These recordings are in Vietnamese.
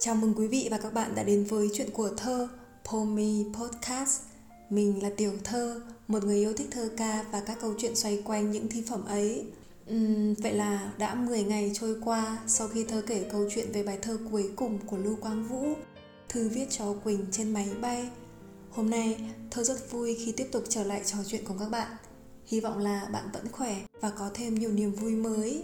Chào mừng quý vị và các bạn đã đến với chuyện của thơ Pomi Podcast. Mình là Tiểu Thơ, một người yêu thích thơ ca và các câu chuyện xoay quanh những thi phẩm ấy. Vậy là đã 10 ngày trôi qua sau khi Thơ kể câu chuyện về bài thơ cuối cùng của Lưu Quang Vũ, Thư viết cho Quỳnh trên máy bay. Hôm nay, Thơ rất vui khi tiếp tục trở lại trò chuyện cùng các bạn. Hy vọng là bạn vẫn khỏe và có thêm nhiều niềm vui mới.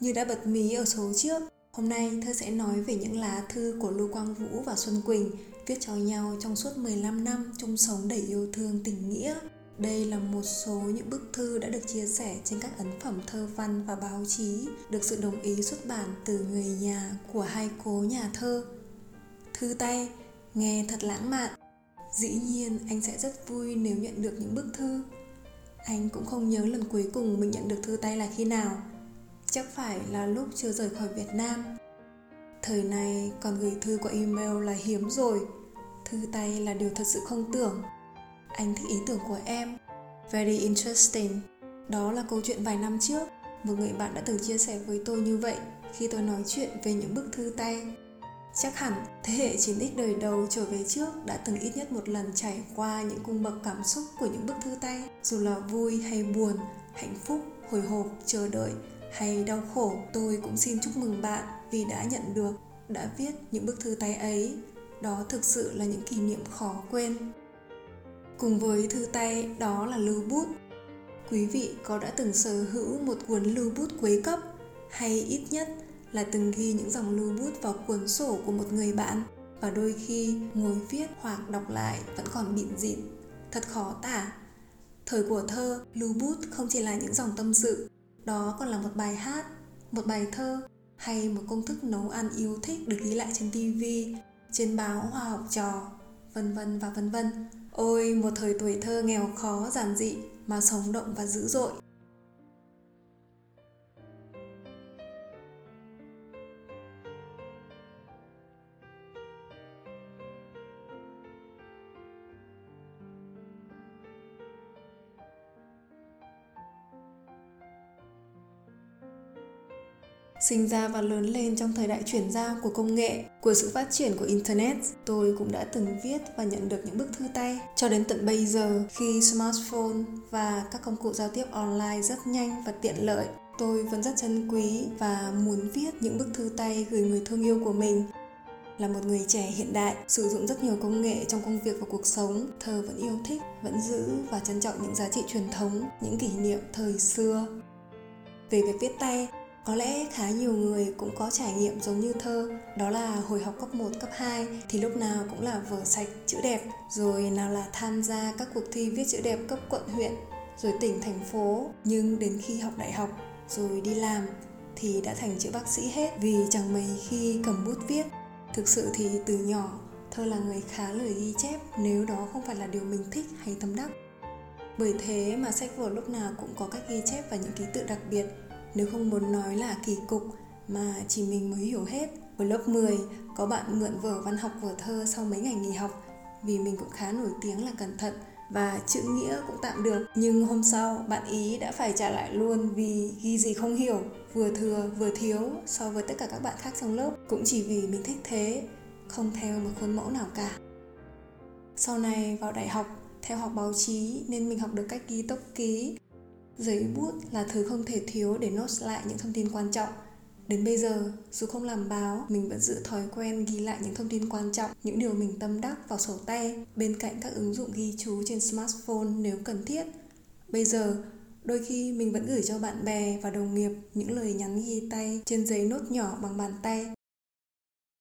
Như đã bật mí ở số trước, hôm nay Thơ sẽ nói về những lá thư của Lưu Quang Vũ và Xuân Quỳnh viết cho nhau trong suốt 15 năm chung sống đầy yêu thương tình nghĩa. Đây là một số những bức thư đã được chia sẻ trên các ấn phẩm thơ văn và báo chí, được sự đồng ý xuất bản từ người nhà của hai cố nhà thơ. Thư tay, nghe thật lãng mạn. Dĩ nhiên anh sẽ rất vui nếu nhận được những bức thư. Anh cũng không nhớ lần cuối cùng mình nhận được thư tay là khi nào. Chắc phải là lúc chưa rời khỏi Việt Nam. Thời này còn gửi thư qua email là hiếm rồi. Thư tay là điều thật sự không tưởng. Anh thích ý tưởng của em. Very interesting. Đó là câu chuyện vài năm trước. Một người bạn đã từng chia sẻ với tôi như vậy khi tôi nói chuyện về những bức thư tay. Chắc hẳn thế hệ 9X đời đầu trở về trước đã từng ít nhất một lần trải qua những cung bậc cảm xúc của những bức thư tay, dù là vui hay buồn, hạnh phúc, hồi hộp, chờ đợi hay đau khổ. Tôi cũng xin chúc mừng bạn vì đã nhận được, đã viết những bức thư tay ấy. Đó thực sự là những kỷ niệm khó quên. Cùng với thư tay đó là lưu bút. Quý vị có đã từng sở hữu một cuốn lưu bút cuối cấp, hay ít nhất là từng ghi những dòng lưu bút vào cuốn sổ của một người bạn, và đôi khi ngồi viết hoặc đọc lại vẫn còn bịn dịn, thật khó tả. Thời của Thơ, lưu bút không chỉ là những dòng tâm sự, đó còn là một bài hát, một bài thơ hay một công thức nấu ăn yêu thích được ghi lại trên TV, trên báo Hoa Học Trò, vân vân và vân vân. Ôi, một thời tuổi thơ nghèo khó giản dị mà sống động và dữ dội. Sinh ra và lớn lên trong thời đại chuyển giao của công nghệ, của sự phát triển của Internet, tôi cũng đã từng viết và nhận được những bức thư tay. Cho đến tận bây giờ, khi smartphone và các công cụ giao tiếp online rất nhanh và tiện lợi, tôi vẫn rất trân quý và muốn viết những bức thư tay gửi người thương yêu của mình. Là một người trẻ hiện đại, sử dụng rất nhiều công nghệ trong công việc và cuộc sống, Thơ vẫn yêu thích, vẫn giữ và trân trọng những giá trị truyền thống, những kỷ niệm thời xưa. Về việc viết tay, có lẽ khá nhiều người cũng có trải nghiệm giống như Thơ, đó là hồi học cấp 1, cấp 2 thì lúc nào cũng là vở sạch chữ đẹp, rồi nào là tham gia các cuộc thi viết chữ đẹp cấp quận huyện, rồi tỉnh thành phố. Nhưng đến khi học đại học, rồi đi làm thì đã thành chữ bác sĩ hết, vì chẳng mấy khi cầm bút viết. Thực sự thì từ nhỏ, Thơ là người khá lười ghi chép nếu đó không phải là điều mình thích hay tâm đắc. Bởi thế mà sách vở lúc nào cũng có các ghi chép và những ký tự đặc biệt, nếu không muốn nói là kỳ cục mà chỉ mình mới hiểu hết. Hồi lớp 10, có bạn mượn vở văn học vở Thơ sau mấy ngày nghỉ học, vì mình cũng khá nổi tiếng là cẩn thận và chữ nghĩa cũng tạm được. Nhưng hôm sau, bạn ý đã phải trả lại luôn vì ghi gì không hiểu, vừa thừa vừa thiếu so với tất cả các bạn khác trong lớp, cũng chỉ vì mình thích thế, không theo một khuôn mẫu nào cả. Sau này vào đại học, theo học báo chí nên mình học được cách ghi tốc ký. Giấy bút là thứ không thể thiếu để nốt lại những thông tin quan trọng. Đến bây giờ, dù không làm báo, mình vẫn giữ thói quen ghi lại những thông tin quan trọng, những điều mình tâm đắc vào sổ tay, bên cạnh các ứng dụng ghi chú trên smartphone nếu cần thiết. Bây giờ, đôi khi mình vẫn gửi cho bạn bè và đồng nghiệp những lời nhắn ghi tay trên giấy nốt nhỏ bằng bàn tay.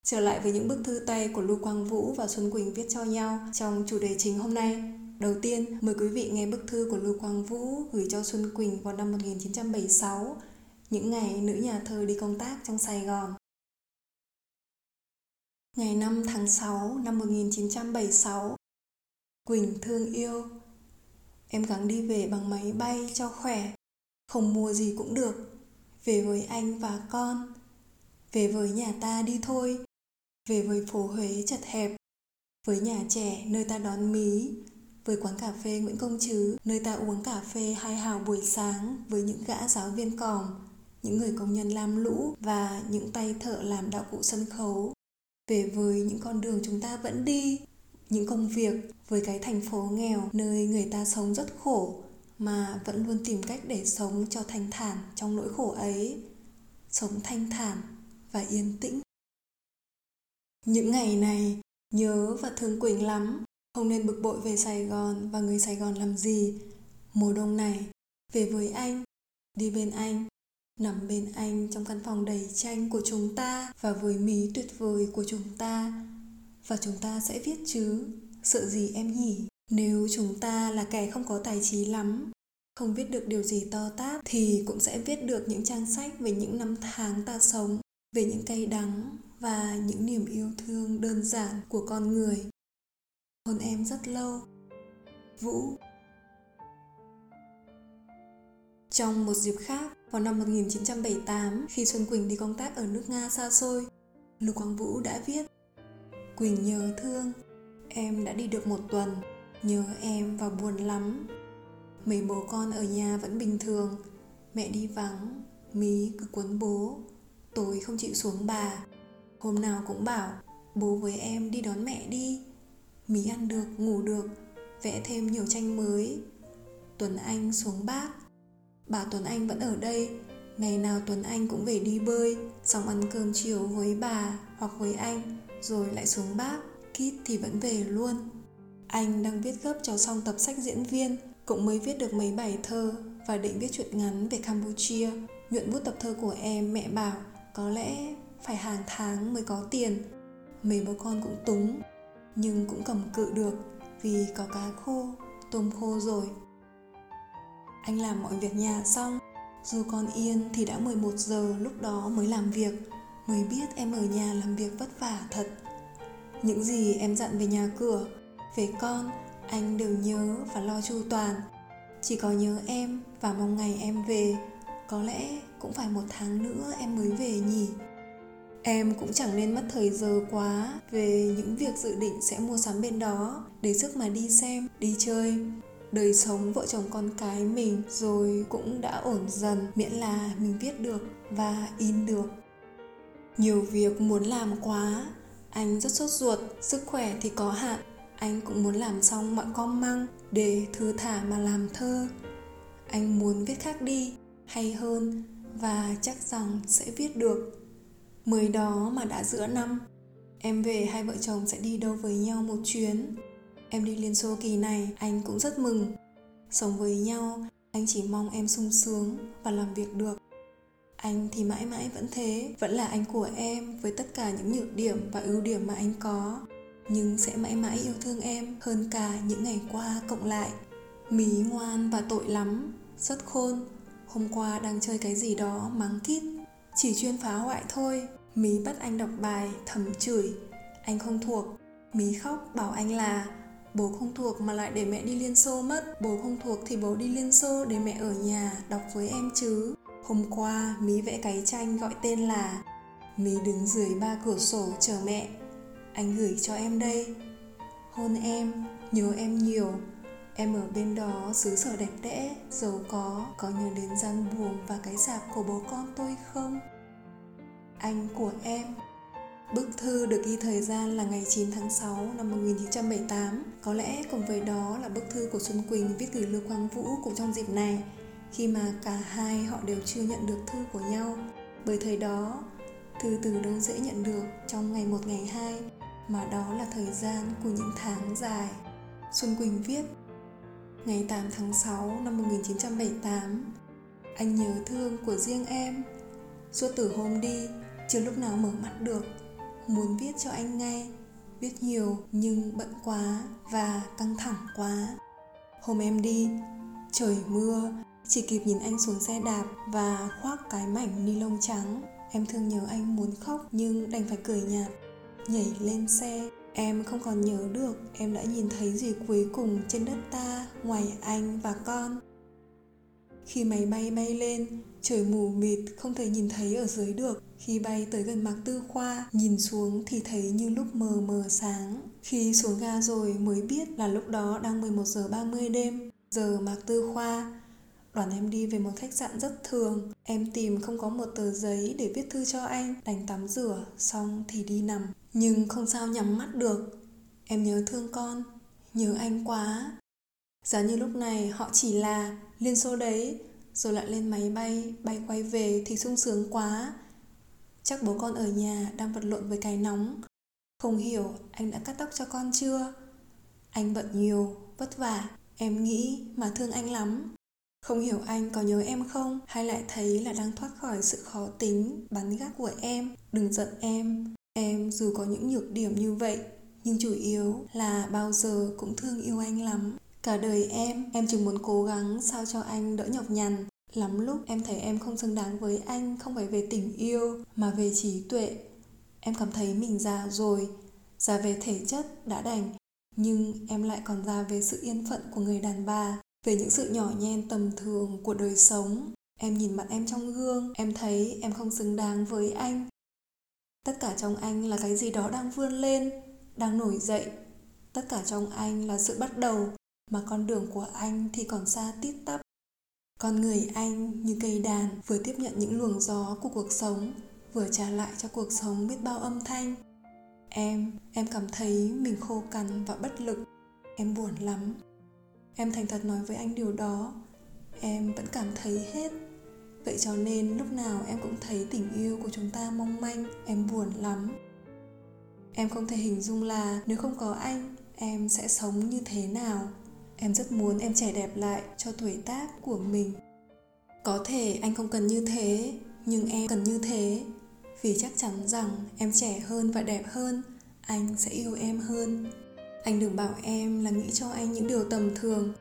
Trở lại với những bức thư tay của Lưu Quang Vũ và Xuân Quỳnh viết cho nhau trong chủ đề chính hôm nay. Đầu tiên, mời quý vị nghe bức thư của Lưu Quang Vũ gửi cho Xuân Quỳnh vào năm 1976, những ngày nữ nhà thơ đi công tác trong Sài Gòn. Ngày 5 tháng 6 năm 1976, Quỳnh thương yêu. Em gắng đi về bằng máy bay cho khỏe, không mua gì cũng được. Về với anh và con, về với nhà ta đi thôi, về với phố Huế chật hẹp, với nhà trẻ nơi ta đón mí, với quán cà phê Nguyễn Công Trứ, nơi ta uống cà phê hai hào buổi sáng với những gã giáo viên còm, những người công nhân lam lũ và những tay thợ làm đạo cụ sân khấu. về với những con đường chúng ta vẫn đi, những công việc, với cái thành phố nghèo nơi người ta sống rất khổ mà vẫn luôn tìm cách để sống cho thanh thản trong nỗi khổ ấy, sống thanh thản và yên tĩnh. Những ngày này nhớ và thương Quỳnh lắm, không nên bực bội về Sài Gòn và người Sài Gòn làm gì. Mùa đông này, về với anh, đi bên anh, nằm bên anh trong căn phòng đầy tranh của chúng ta và với mí tuyệt vời của chúng ta. Và chúng ta sẽ viết chứ, sợ gì em nhỉ? Nếu chúng ta là kẻ không có tài trí lắm, không viết được điều gì to tát thì cũng sẽ viết được những trang sách về những năm tháng ta sống, về những cay đắng và những niềm yêu thương đơn giản của con người. Hôn em rất lâu, Vũ. Trong một dịp khác, vào năm 1978, khi Xuân Quỳnh đi công tác ở nước Nga xa xôi, Lưu Quang Vũ đã viết: Quỳnh nhớ thương, em đã đi được một tuần, nhớ em và buồn lắm. Mấy bố con ở nhà vẫn bình thường, mẹ đi vắng, mí cứ quấn bố, tối không chịu xuống bà. Hôm nào cũng bảo bố với em đi đón mẹ đi. Mí ăn được, ngủ được, vẽ thêm nhiều tranh mới. Tuấn Anh xuống Bác. Bà Tuấn Anh vẫn ở đây, ngày nào Tuấn Anh cũng về đi bơi, xong ăn cơm chiều với bà hoặc với anh, rồi lại xuống Bác, kít thì vẫn về luôn. Anh đang viết gấp cho xong tập sách diễn viên, cũng mới viết được mấy bài thơ và định viết truyện ngắn về Campuchia. Nhuận bút tập thơ của em, mẹ bảo có lẽ phải hàng tháng mới có tiền. Mấy bố con cũng túng, nhưng cũng cầm cự được vì có cá khô, tôm khô rồi. Anh làm mọi việc nhà xong, dù còn yên thì đã 11 giờ lúc đó mới làm việc, mới biết em ở nhà làm việc vất vả thật. Những gì em dặn về nhà cửa, về con, anh đều nhớ và lo chu toàn. Chỉ có nhớ em và mong ngày em về, có lẽ cũng phải một tháng nữa em mới về nhỉ. Em cũng chẳng nên mất thời giờ quá về những việc dự định sẽ mua sắm bên đó, để sức mà đi xem, đi chơi. Đời sống vợ chồng con cái mình rồi cũng đã ổn dần, miễn là mình viết được và in được. Nhiều việc muốn làm quá, anh rất sốt ruột, sức khỏe thì có hạn. Anh cũng muốn làm xong mọi con măng để thư thả mà làm thơ. Anh muốn viết khác đi, hay hơn và chắc rằng sẽ viết được. Mới đó mà đã giữa năm, em về hai vợ chồng sẽ đi đâu với nhau một chuyến. Em đi Liên Xô kỳ này, anh cũng rất mừng. Sống với nhau, anh chỉ mong em sung sướng và làm việc được. Anh thì mãi mãi vẫn thế, vẫn là anh của em với tất cả những nhược điểm và ưu điểm mà anh có, nhưng sẽ mãi mãi yêu thương em hơn cả những ngày qua cộng lại. Mí ngoan và tội lắm, rất khôn. Hôm qua đang chơi cái gì đó mắng kít, chỉ chuyên phá hoại thôi. Mí bắt anh đọc bài, thầm chửi. Anh không thuộc, Mí khóc bảo anh là bố không thuộc mà lại để mẹ đi Liên Xô mất. Bố không thuộc thì bố đi Liên Xô để mẹ ở nhà đọc với em chứ. Hôm qua Mí vẽ cái tranh gọi tên là Mí đứng dưới ba cửa sổ chờ mẹ. Anh gửi cho em đây. Hôn em, nhớ em nhiều. Em ở bên đó xứ sở đẹp đẽ, giàu có nhớ đến răng buồng và cái sạp của bố con tôi không? Anh của em. Bức thư được ghi thời gian là ngày 9 tháng 6 năm 1978. Có lẽ cùng với đó là bức thư của Xuân Quỳnh viết gửi Lưu Quang Vũ cũng trong dịp này, khi mà cả hai họ đều chưa nhận được thư của nhau. Bởi thời đó, thư từ đâu dễ nhận được trong ngày một ngày hai, mà đó là thời gian của những tháng dài. Xuân Quỳnh viết: Ngày 8 tháng 6 năm 1978, anh nhớ thương của riêng em. Suốt từ hôm đi, chưa lúc nào mở mắt được. Muốn viết cho anh ngay, viết nhiều nhưng bận quá và căng thẳng quá. Hôm em đi, trời mưa, chỉ kịp nhìn anh xuống xe đạp và khoác cái mảnh ni lông trắng. Em thương nhớ anh muốn khóc nhưng đành phải cười nhạt, nhảy lên xe. Em không còn nhớ được em đã nhìn thấy gì cuối cùng trên đất ta ngoài anh và con. Khi máy bay bay lên, trời mù mịt không thể nhìn thấy ở dưới được. Khi bay tới gần Mạc Tư Khoa, nhìn xuống thì thấy như lúc mờ mờ sáng. Khi xuống ga rồi mới biết là lúc đó đang 11:30 đêm, giờ Mạc Tư Khoa. Đoàn em đi về một khách sạn rất thường. Em tìm không có một tờ giấy để viết thư cho anh, đành tắm rửa xong thì đi nằm. Nhưng không sao nhắm mắt được. Em nhớ thương con, nhớ anh quá. Giá như lúc này họ chỉ là Liên Xô đấy, rồi lại lên máy bay, bay quay về thì sung sướng quá. Chắc bố con ở nhà đang vật lộn với cái nóng. Không hiểu anh đã cắt tóc cho con chưa. Anh bận nhiều, vất vả. Em nghĩ mà thương anh lắm. Không hiểu anh có nhớ em không, hay lại thấy là đang thoát khỏi sự khó tính, bắn gác của em. Đừng giận em. Em dù có những nhược điểm như vậy, nhưng chủ yếu là bao giờ cũng thương yêu anh lắm. Cả đời em chỉ muốn cố gắng sao cho anh đỡ nhọc nhằn. Lắm lúc em thấy em không xứng đáng với anh, không phải về tình yêu mà về trí tuệ. Em cảm thấy mình già rồi, già về thể chất đã đành, nhưng em lại còn già về sự yên phận của người đàn bà, về những sự nhỏ nhen tầm thường của đời sống. Em nhìn mặt em trong gương, em thấy em không xứng đáng với anh. Tất cả trong anh là cái gì đó đang vươn lên, đang nổi dậy. Tất cả trong anh là sự bắt đầu, mà con đường của anh thì còn xa tít tắp. Con người anh như cây đàn, vừa tiếp nhận những luồng gió của cuộc sống, vừa trả lại cho cuộc sống biết bao âm thanh. Em cảm thấy mình khô cằn và bất lực. Em buồn lắm. Em thành thật nói với anh điều đó. Em vẫn cảm thấy hết. Vậy cho nên lúc nào em cũng thấy tình yêu của chúng ta mong manh. Em buồn lắm. Em không thể hình dung là nếu không có anh, em sẽ sống như thế nào. Em rất muốn em trẻ đẹp lại cho tuổi tác của mình. Có thể anh không cần như thế, nhưng em cần như thế. Vì chắc chắn rằng em trẻ hơn và đẹp hơn, anh sẽ yêu em hơn. Anh đừng bảo em là nghĩ cho anh những điều tầm thường.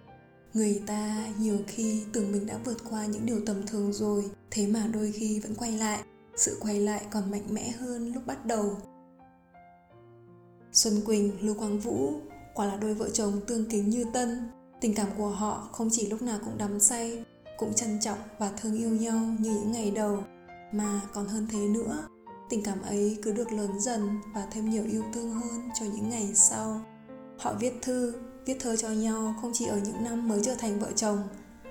Người ta nhiều khi tưởng mình đã vượt qua những điều tầm thường rồi, thế mà đôi khi vẫn quay lại. Sự quay lại còn mạnh mẽ hơn lúc bắt đầu. Xuân Quỳnh, Lưu Quang Vũ quả là đôi vợ chồng tương kính như tân. Tình cảm của họ không chỉ lúc nào cũng đắm say, cũng trân trọng và thương yêu nhau như những ngày đầu. Mà còn hơn thế nữa, tình cảm ấy cứ được lớn dần và thêm nhiều yêu thương hơn cho những ngày sau. Họ viết thơ cho nhau không chỉ ở những năm mới trở thành vợ chồng,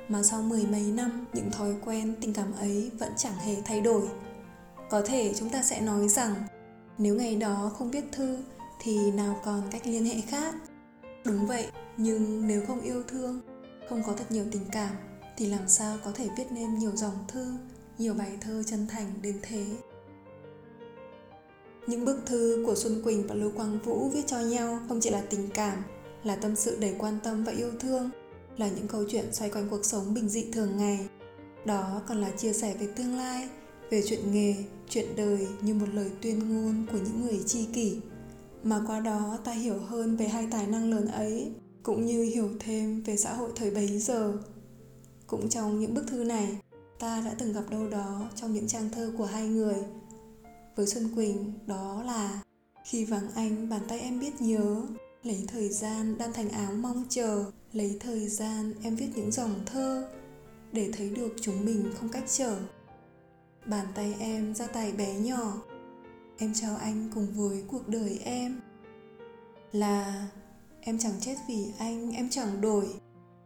mà sau mười mấy năm, những thói quen tình cảm ấy vẫn chẳng hề thay đổi. Có thể chúng ta sẽ nói rằng, nếu ngày đó không viết thư thì nào còn cách liên hệ khác. Đúng vậy, nhưng nếu không yêu thương, không có thật nhiều tình cảm, thì làm sao có thể viết nên nhiều dòng thư, nhiều bài thơ chân thành đến thế. Những bức thư của Xuân Quỳnh và Lưu Quang Vũ viết cho nhau không chỉ là tình cảm, là tâm sự đầy quan tâm và yêu thương, là những câu chuyện xoay quanh cuộc sống bình dị thường ngày. Đó còn là chia sẻ về tương lai, về chuyện nghề, chuyện đời như một lời tuyên ngôn của những người tri kỷ. Mà qua đó ta hiểu hơn về hai tài năng lớn ấy, cũng như hiểu thêm về xã hội thời bấy giờ. Cũng trong những bức thư này, ta đã từng gặp đâu đó trong những trang thơ của hai người. Với Xuân Quỳnh, đó là khi vắng anh bàn tay em biết nhớ, lấy thời gian đan thành áo mong chờ, lấy thời gian em viết những dòng thơ để thấy được chúng mình không cách trở. Bàn tay em ra tay bé nhỏ, em trao anh cùng với cuộc đời em. Là em chẳng chết vì anh, em chẳng đổi,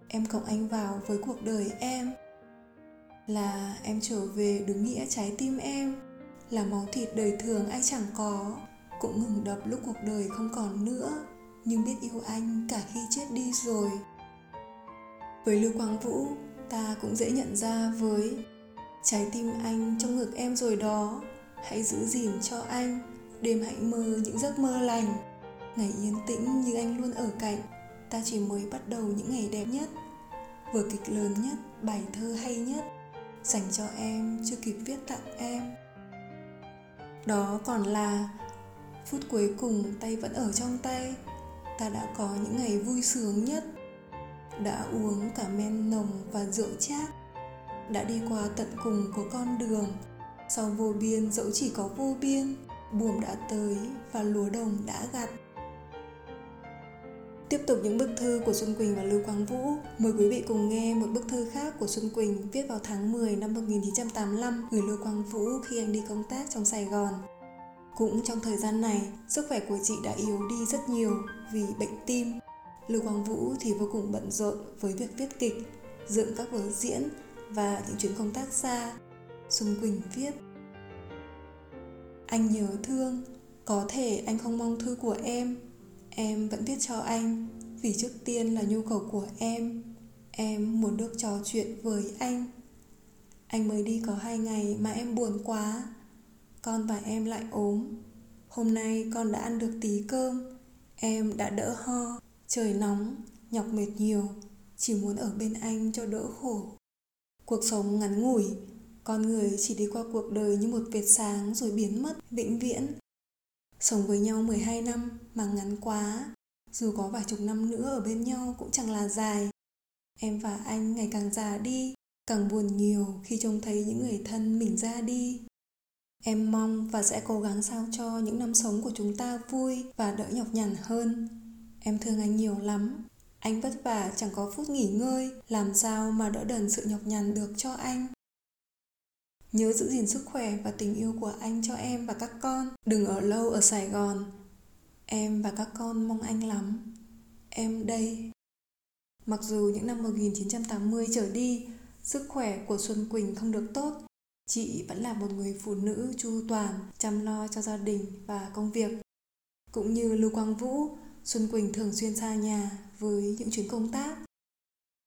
em cộng anh vào với cuộc đời em. Là em trở về đúng nghĩa trái tim em, là máu thịt đời thường anh chẳng có, cũng ngừng đập lúc cuộc đời không còn nữa, nhưng biết yêu anh cả khi chết đi rồi. Với Lưu Quang Vũ, ta cũng dễ nhận ra với trái tim anh trong ngực em rồi đó. Hãy giữ gìn cho anh, đêm hãy mơ những giấc mơ lành, ngày yên tĩnh như anh luôn ở cạnh. Ta chỉ mới bắt đầu những ngày đẹp nhất, vở kịch lớn nhất, bài thơ hay nhất dành cho em chưa kịp viết tặng em. Đó còn là phút cuối cùng tay vẫn ở trong tay. Ta đã có những ngày vui sướng nhất, đã uống cả men nồng và rượu chát, đã đi qua tận cùng của con đường. Sau vô biên dẫu chỉ có vô biên, buồm đã tới và lúa đồng đã gặt. Tiếp tục những bức thư của Xuân Quỳnh và Lưu Quang Vũ, mời quý vị cùng nghe một bức thư khác của Xuân Quỳnh viết vào tháng 10 năm 1985 gửi Lưu Quang Vũ khi anh đi công tác trong Sài Gòn. Cũng trong thời gian này, sức khỏe của chị đã yếu đi rất nhiều vì bệnh tim. Lưu Quang Vũ thì vô cùng bận rộn với việc viết kịch, dựng các vở diễn và những chuyến công tác xa. Xuân Quỳnh viết: Anh nhớ thương, có thể anh không mong thư của em vẫn viết cho anh, vì trước tiên là nhu cầu của em muốn được trò chuyện với anh. Anh mới đi có 2 ngày mà em buồn quá, con và em lại ốm. Hôm nay con đã ăn được tí cơm, em đã đỡ ho, trời nóng, nhọc mệt nhiều, chỉ muốn ở bên anh cho đỡ khổ. Cuộc sống ngắn ngủi, con người chỉ đi qua cuộc đời như một vệt sáng rồi biến mất vĩnh viễn. Sống với nhau 12 năm mà ngắn quá, dù có vài chục năm nữa ở bên nhau cũng chẳng là dài. Em và anh ngày càng già đi, càng buồn nhiều khi trông thấy những người thân mình ra đi. Em mong và sẽ cố gắng sao cho những năm sống của chúng ta vui và đỡ nhọc nhằn hơn. Em thương anh nhiều lắm. Anh vất vả chẳng có phút nghỉ ngơi, làm sao mà đỡ đần sự nhọc nhằn được cho anh. Nhớ giữ gìn sức khỏe và tình yêu của anh cho em và các con. Đừng ở lâu ở Sài Gòn. Em và các con mong anh lắm. Em đây. Mặc dù những năm 1980 trở đi, sức khỏe của Xuân Quỳnh không được tốt, chị vẫn là một người phụ nữ chu toàn, chăm lo cho gia đình và công việc. Cũng như Lưu Quang Vũ, Xuân Quỳnh thường xuyên xa nhà với những chuyến công tác.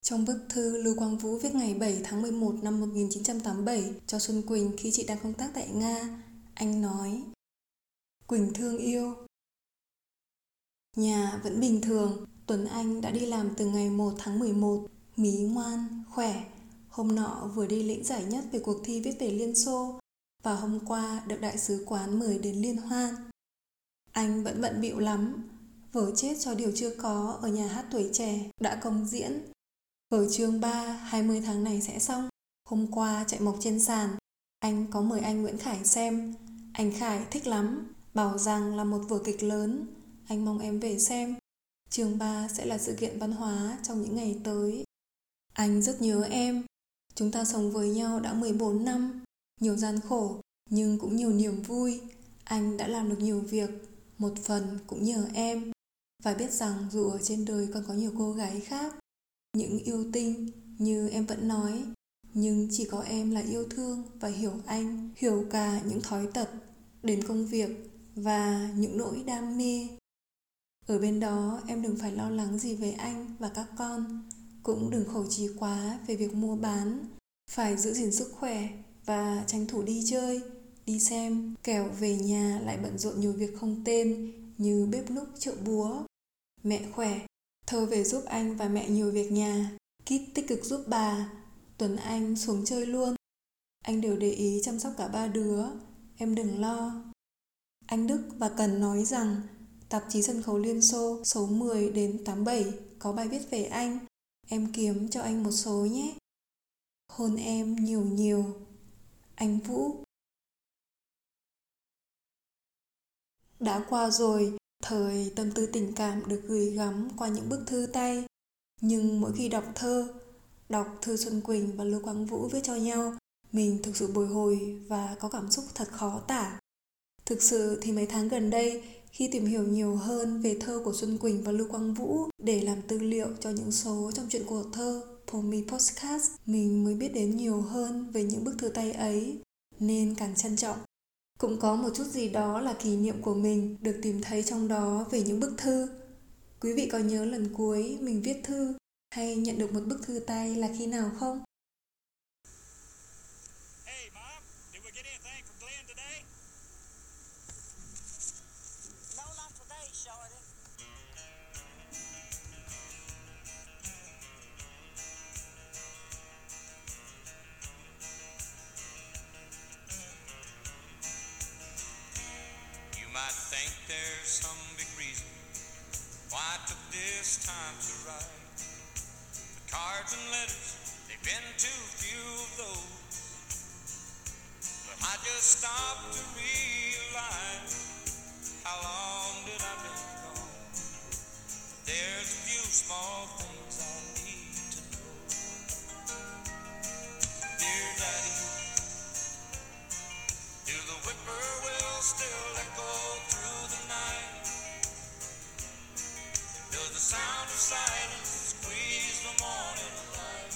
Trong bức thư Lưu Quang Vũ viết ngày 7 tháng 11 năm 1987 cho Xuân Quỳnh khi chị đang công tác tại Nga, anh nói: Quỳnh thương yêu. Nhà vẫn bình thường, Tuấn Anh đã đi làm từ ngày 1 tháng 11, mí ngoan, khỏe. Hôm nọ vừa đi lĩnh giải nhất về cuộc thi viết về Liên Xô và hôm qua được đại sứ quán mời đến liên hoan. Anh vẫn bận bịu lắm. Vở Chết cho điều chưa có ở nhà hát Tuổi Trẻ đã công diễn. Vở Trường 3 20 tháng này sẽ xong. Hôm qua chạy mộc trên sàn, anh có mời anh Nguyễn Khải xem. Anh Khải thích lắm, bảo rằng là một vở kịch lớn. Anh mong em về xem. Trường 3 sẽ là sự kiện văn hóa trong những ngày tới. Anh rất nhớ em. Chúng ta sống với nhau đã 14 năm, nhiều gian khổ nhưng cũng nhiều niềm vui. Anh đã làm được nhiều việc, một phần cũng nhờ em. Và biết rằng dù ở trên đời còn có nhiều cô gái khác, những yêu tinh như em vẫn nói, nhưng chỉ có em là yêu thương và hiểu anh, hiểu cả những thói tật, đến công việc và những nỗi đam mê. Ở bên đó em đừng phải lo lắng gì về anh và các con. Cũng đừng khổ trí quá về việc mua bán, phải giữ gìn sức khỏe và tranh thủ đi chơi, đi xem, kẻo về nhà lại bận rộn nhiều việc không tên như bếp núc chợ búa. Mẹ khỏe, Thơ về giúp anh và mẹ nhiều việc nhà, Kít tích cực giúp bà, Tuấn Anh xuống chơi luôn. Anh đều để ý chăm sóc cả 3 đứa, em đừng lo. Anh Đức và Cần nói rằng tạp chí Sân khấu Liên Xô số 10 đến 87 có bài viết về anh. Em kiếm cho anh một số nhé. Hôn em nhiều nhiều. Anh Vũ. Đã qua rồi, thời tâm tư tình cảm được gửi gắm qua những bức thư tay. Nhưng mỗi khi đọc thư Xuân Quỳnh và Lưu Quang Vũ viết cho nhau, mình thực sự bồi hồi và có cảm xúc thật khó tả. Thực sự thì mấy tháng gần đây, khi tìm hiểu nhiều hơn về thơ của Xuân Quỳnh và Lưu Quang Vũ để làm tư liệu cho những số trong Chuyện của Thơ, Pomi Podcast, mình mới biết đến nhiều hơn về những bức thư tay ấy, nên càng trân trọng. Cũng có một chút gì đó là kỷ niệm của mình được tìm thấy trong đó về những bức thư. Quý vị có nhớ lần cuối mình viết thư hay nhận được một bức thư tay là khi nào không? Sound of silence, squeeze the morning light.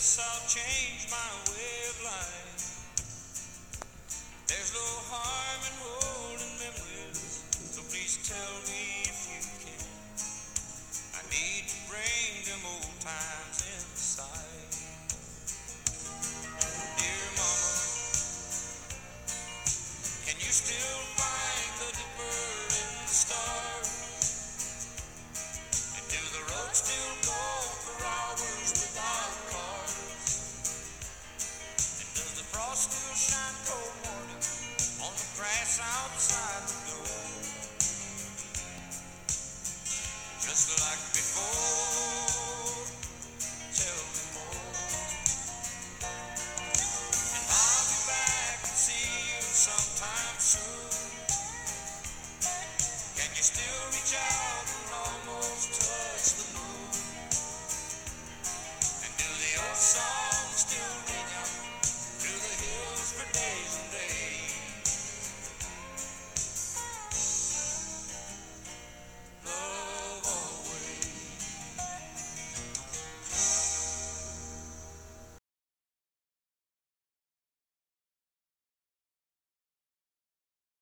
Yes, I'll change my way.